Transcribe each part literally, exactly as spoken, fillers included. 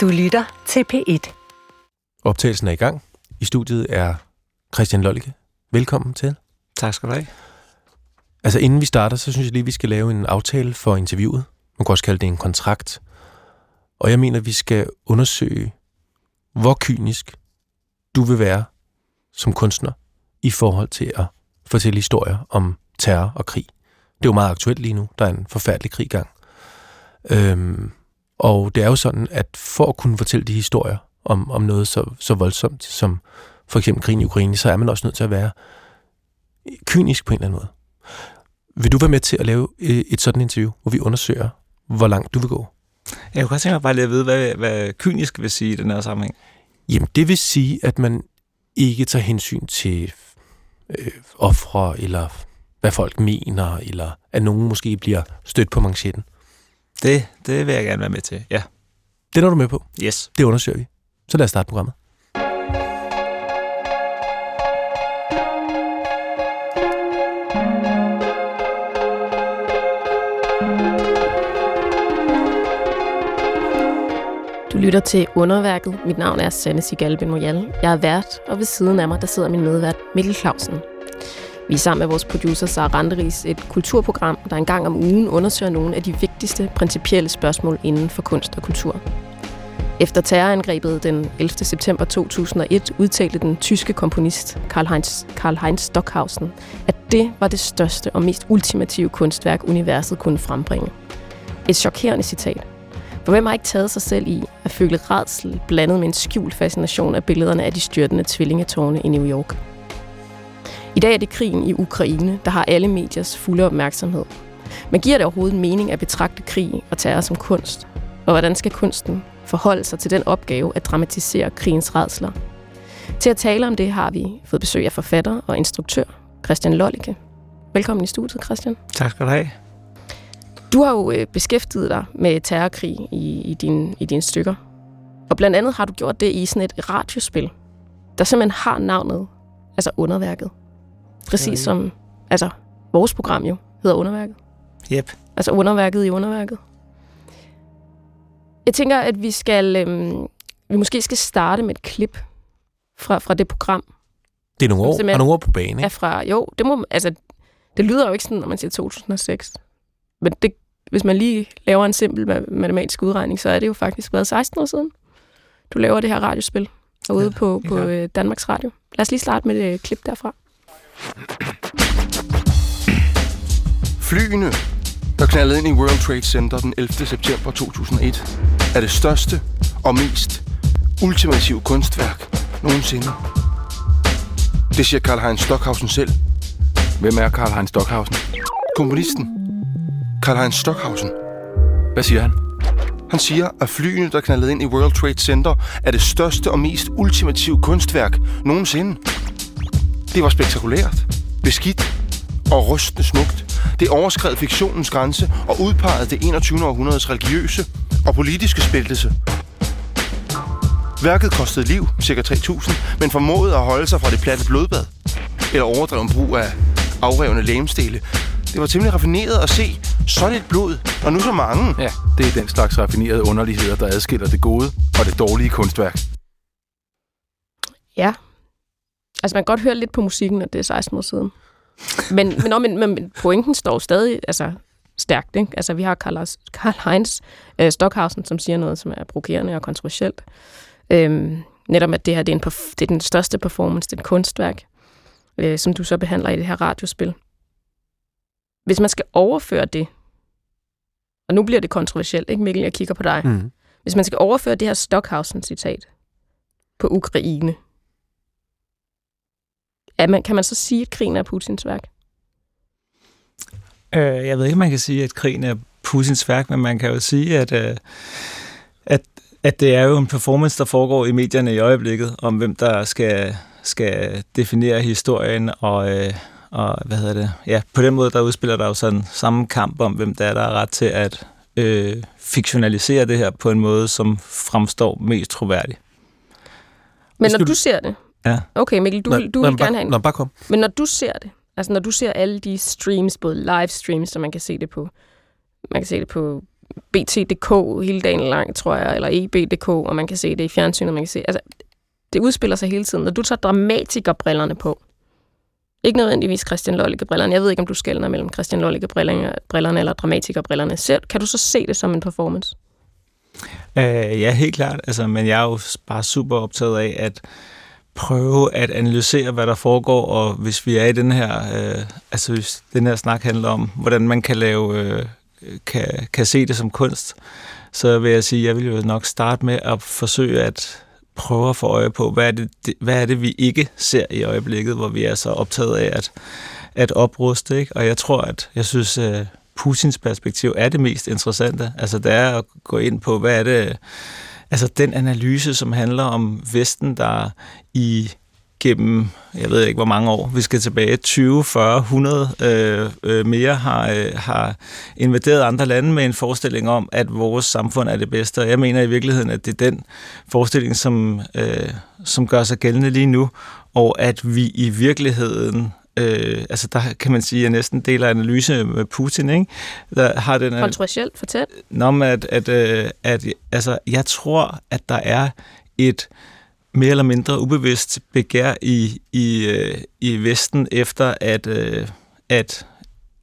Du lytter til P et. Optagelsen er i gang. I studiet er Christian Lollike. Velkommen til. Tak skal du have. Altså inden vi starter, så synes jeg lige, vi skal lave en aftale for interviewet. Man kan også kalde det en kontrakt. Og jeg mener, vi skal undersøge, hvor kynisk du vil være som kunstner i forhold til at fortælle historier om terror og krig. Det er jo meget aktuelt lige nu. Der er en forfærdelig krig i gang. Øhm, og det er jo sådan, at for at kunne fortælle de historier om, om noget så, så voldsomt som for eksempel krigen i Ukraine, så er man også nødt til at være kynisk på en eller anden måde. Vil du være med til at lave et sådan interview, hvor vi undersøger, hvor langt du vil gå? Jeg kunne godt tænke mig bare lige at vide, hvad, hvad kynisk vil sige i den her sammenhæng. Jamen, det vil sige, at man ikke tager hensyn til øh, ofre, eller hvad folk mener, eller at nogen måske bliver stødt på manchetten. Det, det vil jeg gerne være med til, ja. Det er du med på? Yes. Det undersøger vi. Så lad os starte programmet. Du lytter til Underværket. Mit navn er Sanne Cigale Benmouyal. Jeg er vært, og ved siden af mig der sidder min medvært Mikkel Clausen. Vi er sammen med vores producer Sarah Randeris et kulturprogram, der en gang om ugen undersøger nogle af de vigtigste principielle spørgsmål inden for kunst og kultur. Efter terrorangrebet den ellevte september to tusind og et udtalte den tyske komponist Karlheinz, Karlheinz Stockhausen, at det var det største og mest ultimative kunstværk, universet kunne frembringe. Et chokerende citat. For hvem har ikke taget sig selv i at føle rædsel blandet med en skjult fascination af billederne af de styrtende tvillingetårne i New York? I dag er det krigen i Ukraine, der har alle mediers fulde opmærksomhed. Men giver det overhovedet mening at betragte krig og terror som kunst? Og hvordan skal kunsten forholde sig til den opgave at dramatisere krigens rædsler? Til at tale om det har vi fået besøg af forfatter og instruktør Christian Lollike. Velkommen i studiet, Christian. Tak skal du have. Du har jo beskæftiget dig med terrorkrig i, i, din, i dine stykker. Og blandt andet har du gjort det i sådan et radiospil, der simpelthen har navnet, altså Underværket. Præcis som, altså vores program jo, hedder Underværket. Yep. Altså Underværket i Underværket. Jeg tænker, at vi skal, øhm, vi måske skal starte med et klip fra, fra det program. Det er nogle år, er nogle år på banen, ikke? Er fra, jo, det må, altså, det lyder jo ikke sådan, når man siger to tusind og seks. Men det, hvis man lige laver en simpel matematisk udregning, så er det jo faktisk været seksten år siden, du laver det her radiospil derude, ja, på, på ja. Danmarks Radio. Lad os lige starte med et klip derfra. Flyene, der knaldede ind i World Trade Center den ellevte september to tusind og et, er det største og mest ultimative kunstværk nogensinde. Det siger Karlheinz Stockhausen selv. Hvem er Karlheinz Stockhausen? Komponisten Karlheinz Stockhausen. Hvad siger han? Han siger, at flyene, der knaldede ind i World Trade Center, er det største og mest ultimative kunstværk nogensinde. Det var spektakulært, beskidt og rystende smukt. Det overskred fiktionens grænse og udpegede det enogtyvende århundredes religiøse og politiske splittelse. Værket kostede liv, ca. tre tusind, men formåede at holde sig fra det platte blodbad eller overdreven brug af afrevne legemsdele. Det var temmelig raffineret at se sådan et blod, og nu så mange. Ja, det er den slags raffinerede underligheder, der adskiller det gode og det dårlige kunstværk. Ja. Altså, man kan godt høre lidt på musikken, at det er seksten år siden. Men, men, men, men pointen står stadig altså, stærkt, ikke? Altså, vi har Karlheinz øh, Stockhausen, som siger noget, som er provokerende og kontroversielt. Øhm, netop, at det her det er, en, det er den største performance, det er et kunstværk, øh, som du så behandler i det her radiospil. Hvis man skal overføre det, og nu bliver det kontroversielt, ikke Mikkel, jeg kigger på dig. Mm. Hvis man skal overføre det her Stockhausen-citat på Ukraine, Man, kan man så sige, at krigen er Putins værk? Øh, jeg ved ikke, man kan sige, at krigen er Putins værk, men man kan jo sige, at, øh, at, at det er jo en performance, der foregår i medierne i øjeblikket, om hvem der skal, skal definere historien, og, øh, og hvad hedder det? Ja, på den måde, der udspiller der jo sådan samme kamp om, hvem der er, der er ret til at øh, fiktionalisere det her på en måde, som fremstår mest troværdig. Men når du ser det, ja. Okay, Mikkel, du, nej, du nej, vil nej, gerne have en. Nej, men når du ser det, altså når du ser alle de streams, både live streams, så man kan se det på, man kan se det på B T punktum D K hele dagen lang, tror jeg, eller E B punktum D K, og man kan se det i fjernsynet, man kan se, altså, det udspiller sig hele tiden, og du tager dramatikerbrillerne på. Ikke nødvendigvis Christian Lollike-brillerne. Jeg ved ikke, om du skelner mellem Christian Lollike-brillerne eller dramatikerbrillerne selv. Kan du så se det som en performance? Øh, ja, helt klart. Altså, men jeg er jo bare super optaget af at prøve at analysere, hvad der foregår, og hvis vi er i den her, øh, altså hvis den her snak handler om, hvordan man kan lave, øh, kan, kan se det som kunst, så vil jeg sige, jeg vil jo nok starte med at forsøge at prøver at få øje på, hvad er, det, hvad er det, vi ikke ser i øjeblikket, hvor vi er så optaget af at, at opruste, ikke? Og jeg tror, at jeg synes, at Putins perspektiv er det mest interessante. Altså, det er at gå ind på, hvad er det, altså den analyse, som handler om Vesten, der i gennem, jeg ved ikke hvor mange år, vi skal tilbage, tyve, fyrre, hundrede øh, øh, mere, har, øh, har invaderet andre lande med en forestilling om, at vores samfund er det bedste. Og jeg mener i virkeligheden, at det er den forestilling, som, øh, som gør sig gældende lige nu, og at vi i virkeligheden, øh, altså der kan man sige, at jeg næsten deler analyse med Putin, ikke? Der har den... Kontroversielt, fortæl. Nå, men at, at, at, at altså, jeg tror, at der er et mere eller mindre ubevidst begær i, i, i Vesten efter at, at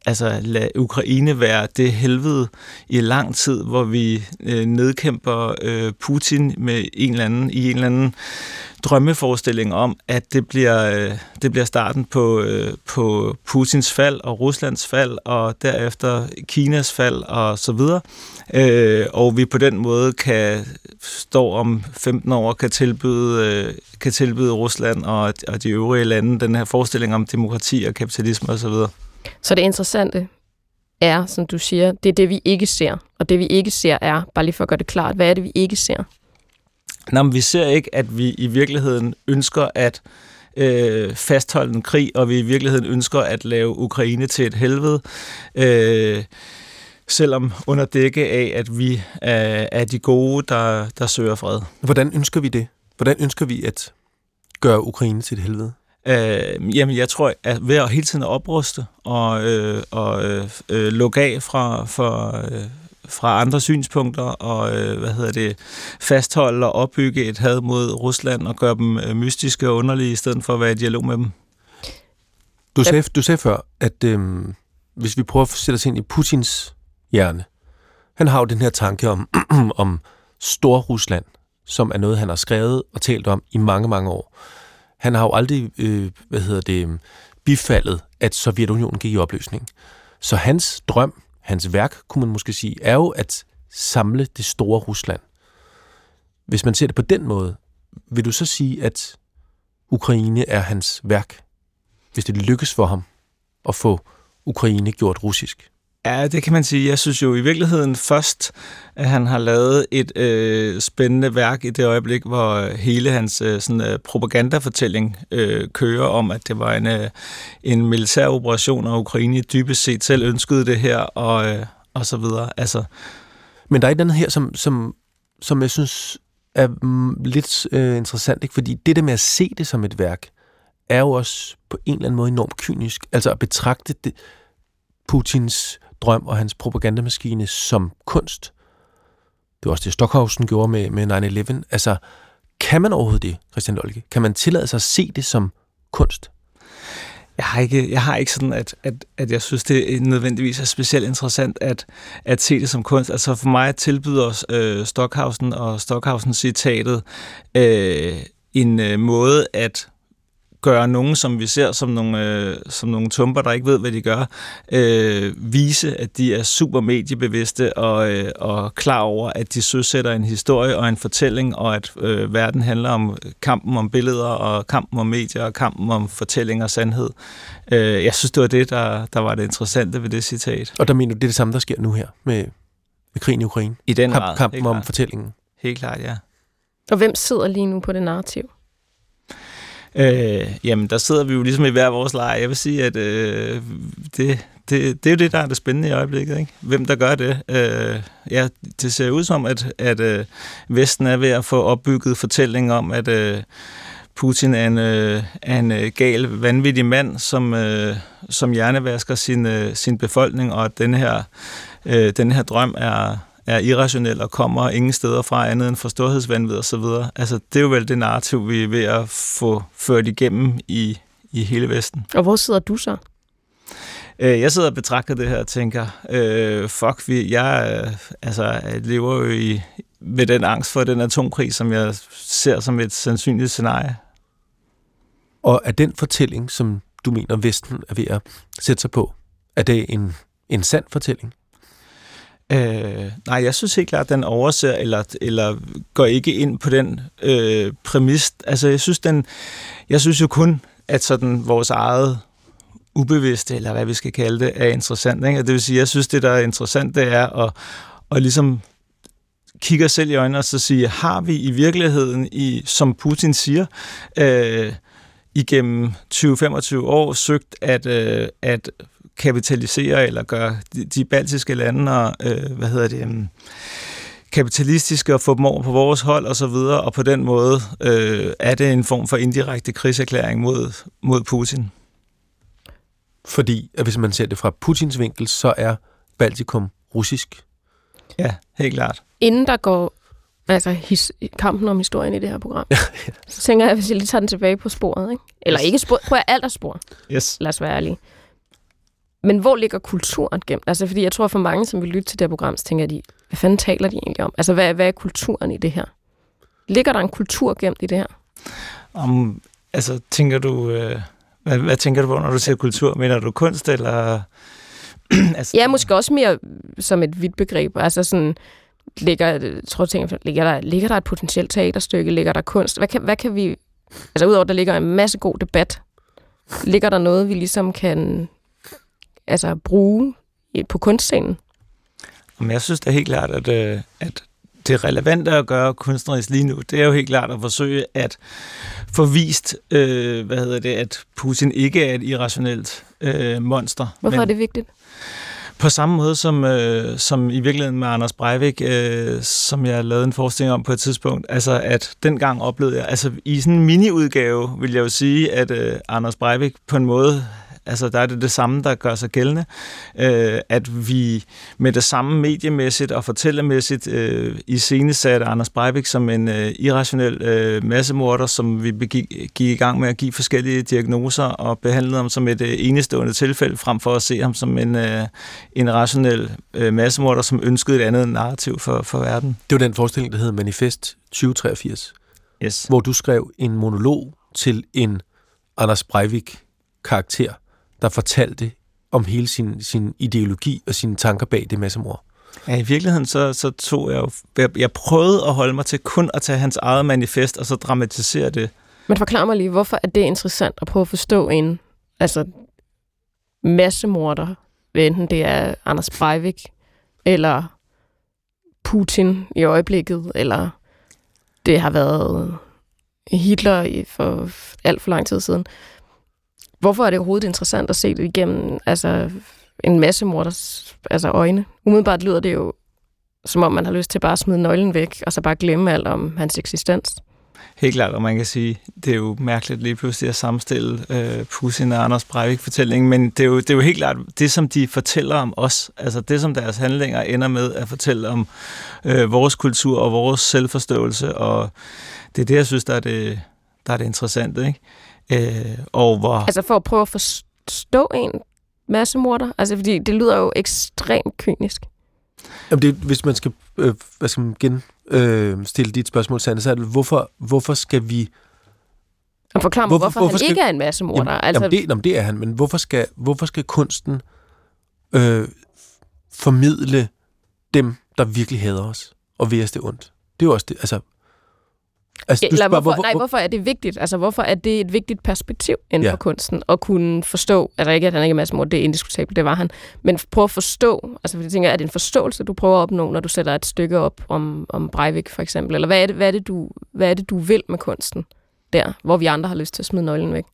altså, lade Ukraine være det helvede i lang tid, hvor vi nedkæmper Putin med en eller anden, i en eller anden drømmeforestilling om, at det bliver, det bliver starten på, på Putins fald og Ruslands fald og derefter Kinas fald og så videre. Øh, og vi på den måde kan stå om femten år kan tilbyde, kan tilbyde Rusland og, og de øvrige lande den her forestilling om demokrati og kapitalisme og så videre. Så det interessante er, som du siger, det er det, vi ikke ser. Og det, vi ikke ser, er, bare lige for at gøre det klart, hvad er det, vi ikke ser? Nå, men vi ser ikke, at vi i virkeligheden ønsker at øh, fastholde en krig, og vi i virkeligheden ønsker at lave Ukraine til et helvede. Øh, selvom under dække af, at vi er, er de gode, der, der søger fred. Hvordan ønsker vi det? Hvordan ønsker vi at gøre Ukraine til et helvede? Øh, jamen, jeg tror, at ved at hele tiden opruste og, øh, og øh, lukke af fra... fra øh, fra andre synspunkter og hvad hedder det, fastholde og opbygge et had mod Rusland og gøre dem mystiske og underlige i stedet for at være i dialog med dem. Du sagde, du sagde før, at øhm, hvis vi prøver at sætte os ind i Putins hjerne, han har jo den her tanke om, om Storrusland, som er noget, han har skrevet og talt om i mange, mange år. Han har jo aldrig øh, hvad hedder det, bifaldet, at Sovjetunionen gik i opløsning. Så hans drøm, hans værk, kunne man måske sige, er jo at samle det store Rusland. Hvis man ser det på den måde, vil du så sige, at Ukraine er hans værk, hvis det lykkes for ham at få Ukraine gjort russisk? Ja, det kan man sige. Jeg synes jo i virkeligheden først, at han har lavet et øh, spændende værk i det øjeblik, hvor hele hans øh, sådan, øh, propagandafortælling øh, kører om, at det var en, øh, en militær operation, og Ukraine dybest set selv ønskede det her, og, øh, og så videre. Altså. Men der er et andet her, som, som, som jeg synes er mm, lidt øh, interessant, ikke? Fordi det der med at se det som et værk, er jo også på en eller anden måde enormt kynisk. Altså at betragte det, Putins drøm og hans propagandamaskine som kunst. Det var også det, Stockhausen gjorde med, med nine eleven. Altså, kan man overhovedet det, Christian Lollike? Kan man tillade sig at se det som kunst? Jeg har ikke, jeg har ikke sådan, at, at, at jeg synes, det nødvendigvis er specielt interessant at, at se det som kunst. Altså for mig tilbyder øh, Stockhausen og Stockhausen-citatet øh, en øh, måde at gøre nogen, som vi ser som nogle, øh, som nogle tumper, der ikke ved, hvad de gør, øh, vise, at de er super mediebevidste og, øh, og klar over, at de søsætter en historie og en fortælling, og at øh, verden handler om kampen om billeder og kampen om medier og kampen om fortælling og sandhed. Øh, jeg synes, det var det, der, der var det interessante ved det citat. Og der mener du, det er det samme, der sker nu her med, med krigen i Ukraine? I den Kamp, grad. Kampen om klart. Fortællingen? Helt klart, ja. Og hvem sidder lige nu på det narrativ? Øh, jamen, der sidder vi jo ligesom i hver vores lejr. Jeg vil sige, at øh, det, det, det er jo det, der er det spændende i øjeblikket, ikke? Hvem der gør det. Øh, ja, det ser ud som, at, at øh, Vesten er ved at få opbygget fortælling om, at øh, Putin er en, øh, er en øh, gal, vanvittig mand, som, øh, som hjernevasker sin, øh, sin befolkning, og at den her, øh, den her drøm er, er irrationel og kommer ingen steder fra andet end fra storhedsvanvid og så videre. Altså, det er jo vel det narrativ, vi er ved at få ført igennem i, i hele Vesten. Og hvor sidder du så? Jeg sidder og betragter det her og tænker, øh, fuck, vi, jeg øh, altså, lever jo i, med den angst for den atomkrig, som jeg ser som et sandsynligt scenarie. Og er den fortælling, som du mener Vesten er ved at sætte sig på, er det en, en sand fortælling? Øh, nej, jeg synes helt klart, at den overser eller, eller går ikke ind på den øh, præmis. Altså, jeg synes, den, jeg synes jo kun, at sådan vores eget ubevidste, eller hvad vi skal kalde det, er interessant. Ikke? Det vil sige, jeg synes, det der er interessant, det er at, at ligesom kigge os selv i øjnene og så sige, har vi i virkeligheden, i, som Putin siger, øh, igennem tyve til femogtyve år søgt at, øh, at kapitalisere eller gøre de, de baltiske lande og, øh, hvad hedder det, øh, kapitalistiske og få dem over på vores hold og så videre, og på den måde øh, er det en form for indirekte krigserklæring mod, mod Putin. Fordi, at hvis man ser det fra Putins vinkel, så er Baltikum russisk. Ja, helt klart. Inden der går altså his, kampen om historien i det her program, ja, ja. Så tænker jeg, hvis jeg lige tager den tilbage på sporet, ikke? Eller yes. Ikke sporet, prøv at alt er spor. Yes. Lad os være ærlige. Men hvor ligger kulturen gemt? Altså, fordi jeg tror, for mange, som vil lytte til det her program, så tænker de, hvad fanden taler de egentlig om? Altså, hvad, hvad er kulturen i det her? Ligger der en kultur gemt i det her? Om, altså, tænker du... Øh Hvad, hvad tænker du på, når du siger kultur? Mener du kunst, eller... altså, ja, måske også mere som et vidt begreb. Altså sådan, ligger, tror, tænker, ligger, der, ligger der et potentielt teaterstykke? Ligger der kunst? Hvad kan, hvad kan vi... Altså udover, der ligger en masse god debat. Ligger der noget, vi ligesom kan altså, bruge på kunstscenen? Jamen, jeg synes da helt klart, at, at det relevante at gøre kunstnerisk lige nu, det er jo helt klart at forsøge at få vist, øh, hvad hedder det, at Putin ikke er et irrationelt øh, monster. Hvorfor er det vigtigt? På samme måde som, øh, som i virkeligheden med Anders Breivik, øh, som jeg lavede en forestilling om på et tidspunkt, altså at dengang oplevede jeg, altså i sådan en mini-udgave vil jeg jo sige, at øh, Anders Breivik på en måde, altså der er det det samme, der gør sig gældende, øh, at vi med det samme mediemæssigt og fortællermæssigt øh, iscenesatte Anders Breivik som en øh, irrationel øh, massemorder, som vi begik, gik i gang med at give forskellige diagnoser og behandlede ham som et øh, enestående tilfælde, frem for at se ham som en, øh, en rationel øh, massemorder, som ønskede et andet narrativ for, for verden. Det var den forestilling, der hed Manifest tyve treogfirs, yes. Hvor du skrev en monolog til en Anders Breivik-karakter, der fortalte om hele sin, sin ideologi og sine tanker bag det massemord. Ja, i virkeligheden så, så tog jeg jo... Jeg, jeg prøvede at holde mig til kun at tage hans eget manifest og så dramatisere det. Men forklar mig lige, hvorfor er det interessant at prøve at forstå en altså, massemorder, enten det er Anders Breivik eller Putin i øjeblikket, eller det har været Hitler for alt for lang tid siden. Hvorfor er det overhovedet interessant at se det igennem altså, en masse morders altså, øjne? Umiddelbart lyder det jo, som om man har lyst til bare at smide nøglen væk, og så bare glemme alt om hans eksistens. Helt klart, og man kan sige, det er jo mærkeligt lige pludselig at sammenstille øh, Putin og Anders Breivik-fortællingen, men det er, jo, det er jo helt klart det, som de fortæller om os, altså det, som deres handlinger ender med at fortælle om øh, vores kultur og vores selvforståelse, og det er det, jeg synes, der er det, der er det interessante, ikke? Øh, over... Altså for at prøve at forstå en massemorder? Altså fordi det lyder jo ekstremt kynisk. Jamen det, hvis man skal, øh, hvad skal man igen øh, stille dit spørgsmål, Sanne, så er det, hvorfor, hvorfor skal vi... Og forklar mig, hvorfor, hvorfor, hvorfor han skal... ikke er en massemorder. Jamen, altså... jamen, det, jamen det er han, men hvorfor skal, hvorfor skal kunsten øh, formidle dem, der virkelig hader os og vil os det ondt? Det er jo også det, altså... Altså, Eller, hvorfor, hvorfor, nej, hvorfor er det vigtigt? Altså, hvorfor er det et vigtigt perspektiv inden ja. For kunsten at kunne forstå, altså ikke, at han ikke er massemord, det er indiskutabelt, det var han, men prøv at forstå, altså jeg tænker, er det en forståelse, du prøver at opnå, når du sætter et stykke op om, om Breivik for eksempel, eller hvad er, det, hvad, er det, du, hvad er det, du vil med kunsten der, hvor vi andre har lyst til at smide nøglen væk?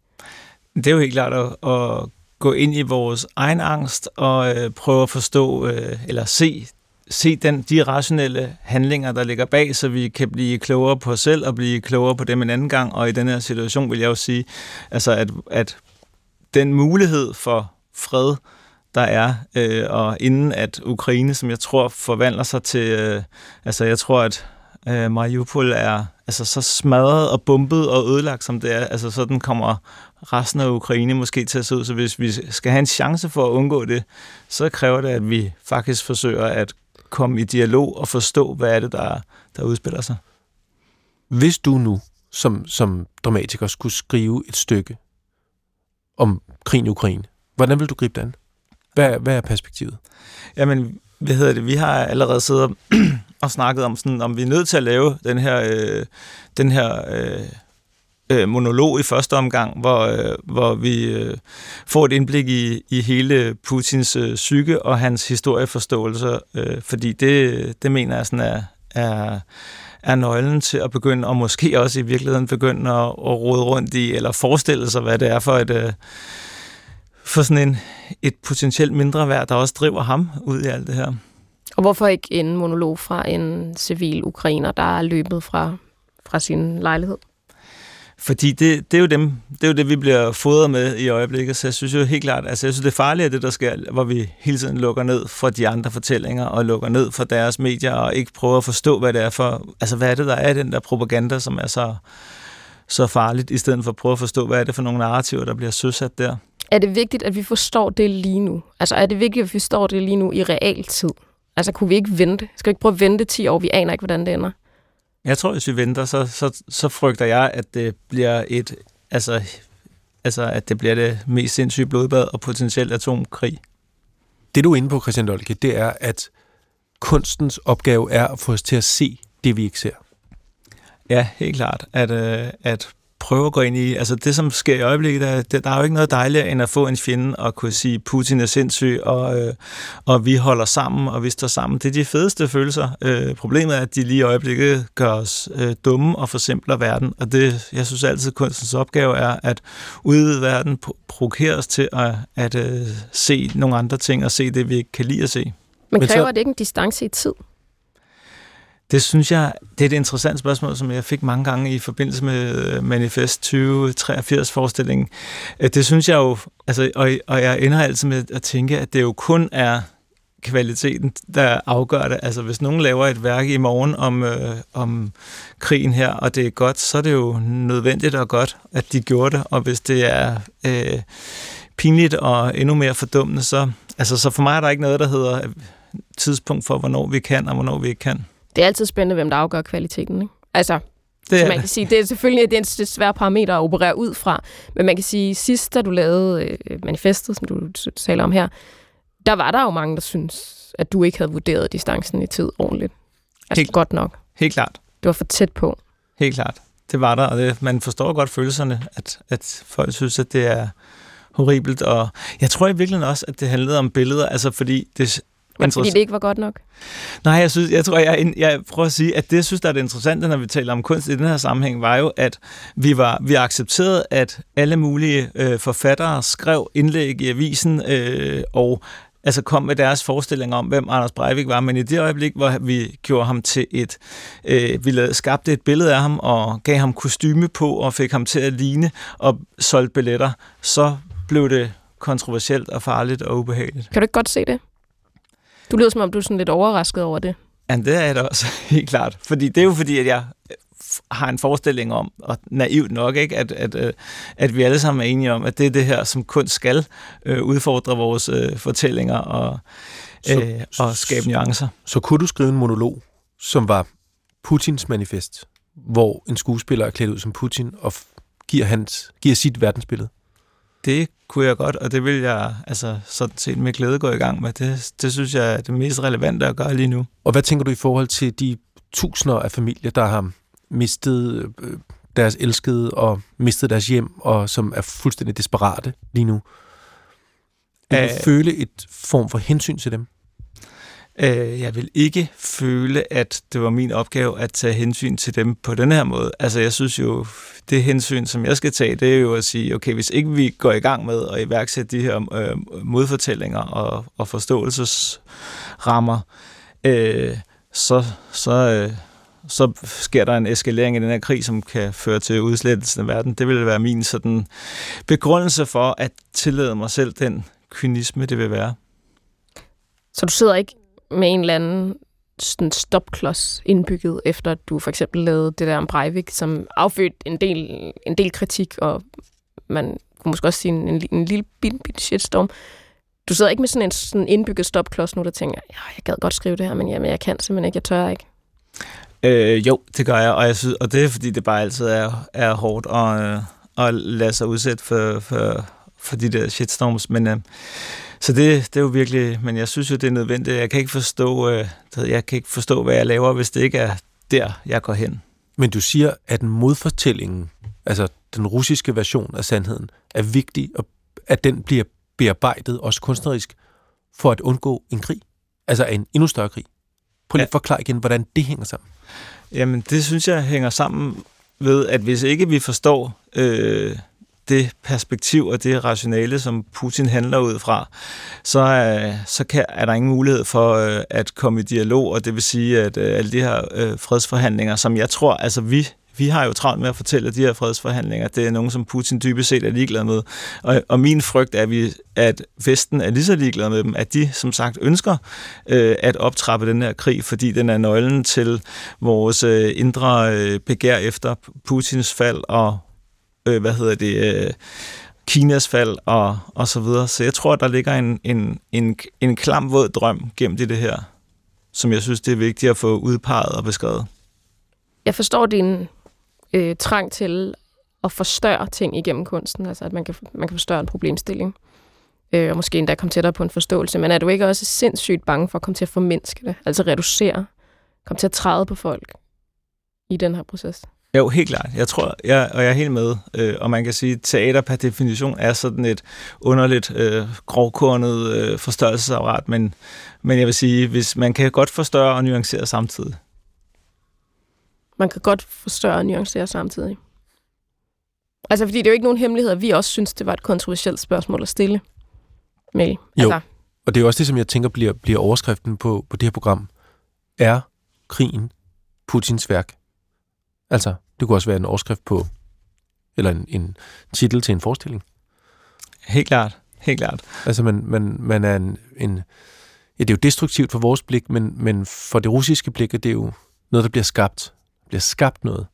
Det er jo helt klart at, at gå ind i vores egen angst og øh, prøve at forstå, øh, eller se se den, de rationelle handlinger, der ligger bag, så vi kan blive klogere på os selv og blive klogere på dem en anden gang. Og i den her situation vil jeg jo sige, altså at, at den mulighed for fred, der er, øh, og inden at Ukraine, som jeg tror forvandler sig til, øh, altså jeg tror, at øh, Mariupol er altså så smadret og bumpet og ødelagt, som det er, altså sådan kommer resten af Ukraine måske til at se ud, så hvis vi skal have en chance for at undgå det, så kræver det, at vi faktisk forsøger at komme i dialog og forstå, hvad er det, der, der udspiller sig. Hvis du nu, som, som dramatiker, skulle skrive et stykke om krigen i Ukraine, hvordan vil du gribe det an? Hvad, hvad er perspektivet? Jamen, hvad hedder det? Vi har allerede siddet og, og snakket om, sådan, om vi er nødt til at lave den her, øh, den her øh, øh, monolog i første omgang, hvor, øh, hvor vi øh, får et indblik i, i hele Putins øh, psyke og hans historieforståelse, øh, fordi det, det mener jeg sådan er... er er nøglen til at begynde, og måske også i virkeligheden begynde at, at rode rundt i, eller forestille sig, hvad det er for et for sådan en, et potentielt mindre værd, der også driver ham ud i alt det her. Og hvorfor ikke en monolog fra en civil ukrainer, der er løbet fra, fra sin lejlighed? Fordi det, det er jo dem, det er jo det, vi bliver fodret med i øjeblikket, så jeg synes jo helt klart, altså jeg synes det er farligt, det der sker, hvor vi hele tiden lukker ned for de andre fortællinger, og lukker ned for deres medier, og ikke prøver at forstå, hvad det er for, altså hvad er det, der er den der propaganda, som er så, så farligt, i stedet for at prøve at forstå, hvad er det for nogle narrativer, der bliver søsat der. Er det vigtigt, at vi forstår det lige nu? Altså er det vigtigt, at vi forstår det lige nu i realtid? Altså kunne vi ikke vente? Skal vi ikke prøve at vente ti år? Vi aner ikke, hvordan det ender. Jeg tror, hvis vi venter, så, så, så frygter jeg, at det bliver et, altså, altså, at det bliver det mest sindssyge blodbad og potentielt atomkrig. Det, du er inde på, Christian Lollike, det er, at kunstens opgave er at få os til at se det, vi ikke ser. Ja, helt klart. At, øh, at prøve at gå ind i, altså det, som sker i øjeblikket, der, der er jo ikke noget dejligere, end at få en fjende og kunne sige, Putin er sindssyg, og, øh, og vi holder sammen, og vi står sammen. Det er de fedeste følelser. Øh, problemet er, at de lige i øjeblikket gør os øh, dumme og forsimpler verden, og det, jeg synes altid, kunstens opgave er, at udvide verden, provokere os til at, at øh, se nogle andre ting, og se det, vi ikke kan lide at se. Men kræver det ikke en distance i tid? Det synes jeg, det er et interessant spørgsmål, som jeg fik mange gange i forbindelse med Manifest tyve treogfirs-forestillingen. Det synes jeg jo, altså, og, og jeg ender altid med at tænke, at det jo kun er kvaliteten, der afgør det. Altså hvis nogen laver et værk i morgen om, øh, om krigen her, og det er godt, så er det jo nødvendigt og godt, at de gjorde det. Og hvis det er øh, pinligt og endnu mere fordummende, så, altså, så for mig er der ikke noget, der hedder tidspunkt for, hvornår vi kan og hvornår vi ikke kan. Det er altid spændende, hvem der afgør kvaliteten, ikke? Altså, det er man kan sige, det er selvfølgelig det er en svær parameter at operere ud fra, men man kan sige, sidst da du lavede manifestet, som du taler om her, der var der jo mange, der synes, at du ikke havde vurderet distancen i tid ordentligt. Altså helt, godt nok. Helt klart. Det var for tæt på. Helt klart. Det var der, og det, man forstår godt følelserne, at, at folk synes, at det er horribelt, og jeg tror i virkeligheden også, at det handlede om billeder, altså fordi det... Men fordi det ikke var godt nok? Nej, jeg, synes, jeg tror, jeg, jeg prøver at sige, at det, jeg synes, der er det interessante, når vi taler om kunst i den her sammenhæng, var jo, at vi, var, vi accepterede, at alle mulige øh, forfattere skrev indlæg i avisen øh, og altså kom med deres forestillinger om, hvem Anders Breivik var, men i det øjeblik, hvor vi gjorde ham til et... Øh, vi lavede, skabte et billede af ham og gav ham kostyme på og fik ham til at ligne og solgte billetter, så blev det kontroversielt og farligt og ubehageligt. Kan du ikke godt se det? Du lyder, som om du er sådan lidt overrasket over det. Ja, det er jeg da også, helt klart. Fordi det er jo fordi, at jeg har en forestilling om, og naivt nok, ikke, at, at, at vi alle sammen er enige om, at det er det her, som kunst skal øh, udfordre vores øh, fortællinger og, øh, så, og skabe nuancer. Så, så kunne du skrive en monolog, som var Putins manifest, hvor en skuespiller er klædt ud som Putin og giver, hans, giver sit verdensbillede? Det kunne jeg godt, og det vil jeg altså sådan set med glæde gå i gang med. Det, det synes jeg er det mest relevante at gøre lige nu. Og hvad tænker du i forhold til de tusinder af familier, der har mistet deres elskede og mistet deres hjem, og som er fuldstændig desperate lige nu? Vil du Æh, føle et form for hensyn til dem? Øh, jeg vil ikke føle, at det var min opgave at tage hensyn til dem på den her måde. Altså jeg synes jo, det hensyn, som jeg skal tage, det er jo at sige, okay, hvis ikke vi går i gang med at iværksætte de her øh, modfortællinger og, og forståelsesrammer, øh, så, så, øh, så sker der en eskalering i den her krig, som kan føre til udslettelsen af verden. Det vil være min sådan begrundelse for at tillade mig selv den kynisme, det vil være. Så du sidder ikke med en eller anden sådan stopklods indbygget, efter at du for eksempel lavede det der om Breivik, som affødte en del, en del kritik, og man kunne måske også sige en, en, en lille bitte, bitte shitstorm. Du sidder ikke med sådan en sådan indbygget stopklods nu, der tænker, ja, jeg gad godt skrive det her, men jamen, jeg kan simpelthen ikke, jeg tør ikke. Øh, jo, det gør jeg, og, jeg synes, og det er, fordi det bare altid er, er hårdt at, at lade sig udsætte for, for, for de der shitstorms, men øh, så det, det er jo virkelig, men jeg synes jo, det er nødvendigt. Jeg kan ikke forstå, øh, jeg kan ikke forstå, hvad jeg laver, hvis det ikke er der, jeg går hen. Men du siger, at modfortællingen, altså den russiske version af sandheden, er vigtig, og at den bliver bearbejdet, også kunstnerisk, for at undgå en krig, altså en endnu større krig. Prøv lige at forklare igen, hvordan det hænger sammen. Jamen, det synes jeg hænger sammen ved, at hvis ikke vi forstår øh, det perspektiv og det rationale, som Putin handler ud fra, så, øh, så kan, er der ingen mulighed for øh, at komme i dialog, og det vil sige, at øh, alle de her øh, fredsforhandlinger, som jeg tror, altså vi Vi har jo travlt med at fortælle, at de her fredsforhandlinger, det er nogen, som Putin dybest set er ligeglad med. Og, og min frygt er, vi, at Vesten er lige så ligeglad med dem, at de som sagt ønsker øh, at optrappe den her krig, fordi den er nøglen til vores øh, indre øh, begær efter Putins fald og, øh, hvad hedder det, øh, Kinas fald og, og så videre. Så jeg tror, der ligger en, en, en, en klam våd drøm gennem det her, som jeg synes, det er vigtigt at få udpeget og beskrevet. Jeg forstår din Øh, trang til at forstørre ting igennem kunsten, altså at man kan, man kan forstørre en problemstilling, øh, og måske endda komme tættere på en forståelse, men er du ikke også sindssygt bange for at komme til at formindske det, altså reducere, komme til at træde på folk i den her proces? Jo, helt klart. Jeg tror, jeg, og jeg er helt med, øh, og man kan sige, at teater per definition er sådan et underligt øh, grovkornet øh, forstørrelsesapparat, men, men jeg vil sige, hvis man kan godt forstørre og nuancere samtidig. Man kan godt forstørre og nuancere samtidig. Altså, fordi det er jo ikke nogen hemmeligheder. Vi også synes, det var et kontroversielt spørgsmål at stille. Mikkel, altså. Jo, og det er også det, som jeg tænker bliver, bliver overskriften på, på det her program. Er krigen Putins værk? Altså, det kunne også være en overskrift på, eller en, en titel til en forestilling. Helt klart, helt klart. Altså, man, man, man er en, en... Ja, det er jo destruktivt for vores blik, men, men for det russiske blik, det er jo noget, der bliver skabt. bliver skabt noget.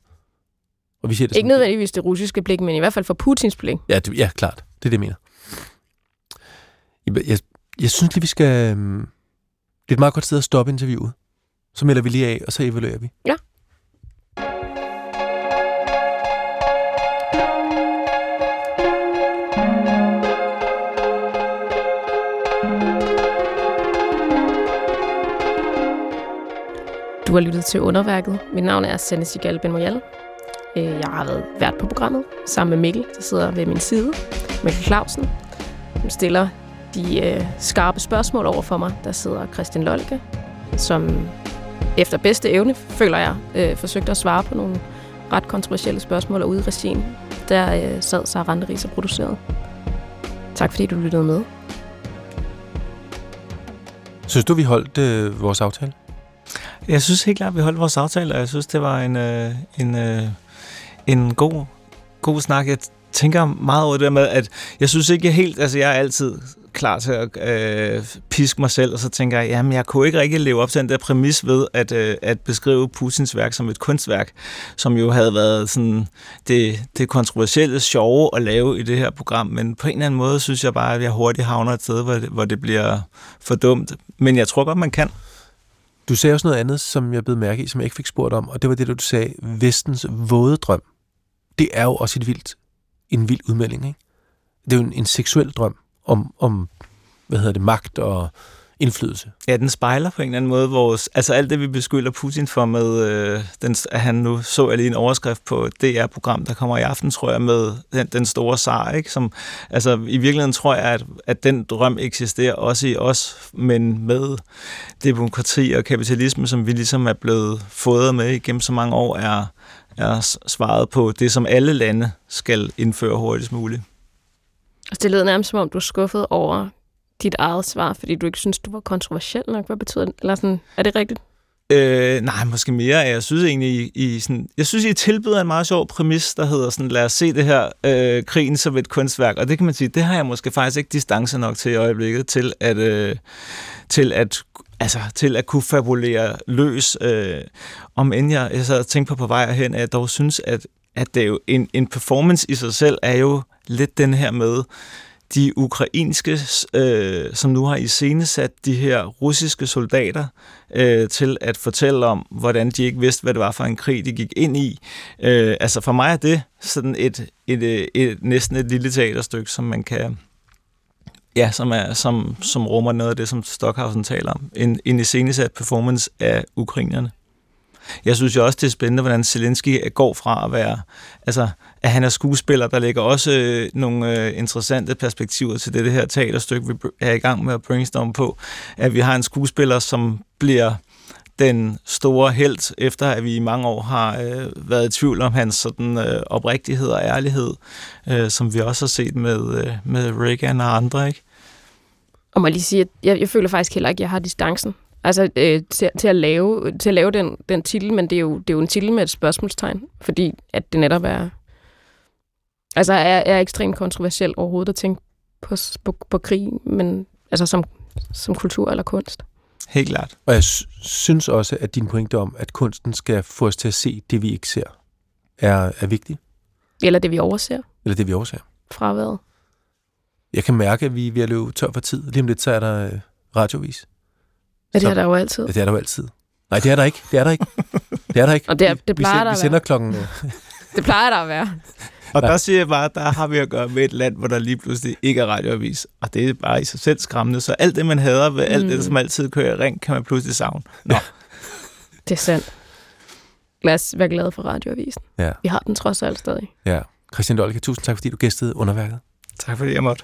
Og vi siger det ikke nødvendigvis det russiske blik, men i hvert fald for Putins blik. Ja, det, ja klart. Det er det, jeg mener. Jeg, jeg, jeg synes lige, vi skal... Det er et meget godt sted at stoppe interviewet. Så melder vi lige af, og så evaluerer vi. Ja. Du har lyttet til Underværket. Mit navn er Sanne Cigale Benmouyal. Jeg har været vært på programmet sammen med Mikkel, der sidder ved min side. Mikkel Clausen, som stiller de øh, skarpe spørgsmål over for mig. Der sidder Christian Lollike, som efter bedste evne, føler jeg, øh, forsøgte at svare på nogle ret kontroversielle spørgsmål og ude i regien. Der øh, sad Sarah Randeris og producerede. Tak fordi du lyttede med. Synes du, vi holdt øh, vores aftale? Jeg synes helt klart, vi holdt vores aftale, og jeg synes, det var en, øh, en, øh, en god, god snak. Jeg tænker meget over det der med, at jeg synes ikke, jeg helt... Altså, jeg er altid klar til at øh, piske mig selv, og så tænker jeg, jamen, jeg kunne ikke rigtig leve op til den der præmis ved at, øh, at beskrive Putins værk som et kunstværk, som jo havde været sådan det, det kontroversielle, sjove at lave i det her program. Men på en eller anden måde synes jeg bare, at jeg hurtigt havner et sted, hvor det, hvor det bliver for dumt. Men jeg tror godt, man kan. Du sagde også noget andet, som jeg blev mærke i, som jeg ikke fik spurgt om, og det var det, du sagde, Vestens våde drøm. Det er jo også et vildt, en vild udmelding, ikke? Det er jo en, en seksuel drøm om, om, hvad hedder det, magt og indflydelse. Ja, den spejler på en eller anden måde vores... Altså alt det, vi beskylder Putin for med... Øh, den, at han nu så alene en overskrift på et D R-program, der kommer i aften, tror jeg, med den, den store Tsar, ikke? Som, altså i virkeligheden tror jeg, at, at den drøm eksisterer også i os, men med demokrati og kapitalisme, som vi ligesom er blevet fodret med igennem så mange år, er, er svaret på det, som alle lande skal indføre hurtigst muligt. Og det lyder nærmest, som om du er skuffet over dit eget svar, fordi du ikke synes, du var kontroversiel nok. Hvad betyder det? Eller sådan, er det rigtigt? Øh, nej, måske mere. Jeg synes egentlig, I, I, sådan, jeg synes, I tilbyder en meget sjov præmis, der hedder sådan, lad os se det her øh, krigen som et kunstværk. Og det kan man sige, det har jeg måske faktisk ikke distance nok til i øjeblikket, til at, øh, til at, altså, til at kunne fabulere løs. Øh, om end jeg, jeg sad og tænkte på på vej herhen, at jeg dog synes, at, at det er jo en, en performance i sig selv er jo lidt den her med de ukrainske, øh, som nu har iscenesat de her russiske soldater øh, til at fortælle om, hvordan de ikke vidste, hvad det var for en krig, de gik ind i. Øh, altså for mig er det sådan et, et, et, et næsten et lille teaterstykke, som man kan, ja, som er som som rummer noget af det, som Stockhausen taler om, en en iscenesat performance af ukrainerne. Jeg synes jo også, det er spændende, hvordan Zelensky går fra at være, altså, at han er skuespiller, der lægger også øh, nogle øh, interessante perspektiver til det, det her teaterstykke, vi er i gang med at brainstorme på, at vi har en skuespiller, som bliver den store helt, efter at vi i mange år har øh, været i tvivl om hans sådan, øh, oprigtighed og ærlighed, øh, som vi også har set med, øh, med Reagan og andre, ikke? Og må jeg lige sige, at jeg, jeg føler faktisk heller ikke, at jeg har distancen. Altså øh, til, til at lave, til at lave den, den titel, men det er, jo, det er jo en titel med et spørgsmålstegn, fordi at det netop er, altså er, er ekstremt kontroversielt overhovedet at tænke på, på, på krig, men altså som, som kultur eller kunst. Helt klart. Og jeg synes også, at din pointe om, at kunsten skal få os til at se det, vi ikke ser, er, er vigtig. Eller det, vi overser. Eller det, vi overser. Fra hvad? Jeg kan mærke, at vi er ved at løbe tør for tid. Lige om lidt, så er der øh, radiovis. Ja, det er der jo altid. Ja, det er der jo altid. Nej, det er der ikke. Det er der ikke. Det er der ikke. Og det, det plejer vi, vi der vi sender klokken. Det plejer der at være. Og der siger jeg bare, der har vi at gøre med et land, hvor der lige pludselig ikke er radioavis. Og det er bare i sig selv skræmmende. Så alt det, man hader ved alt mm. det, som altid kører i ring, kan man pludselig savne. Nå. Det er sandt. Lad os være glade for radioavisen. Ja. Vi har den trods alt stadig. Ja. Christian Lollike, tusind tak, fordi du gæstede Underværket. Tak, fordi jeg måtte.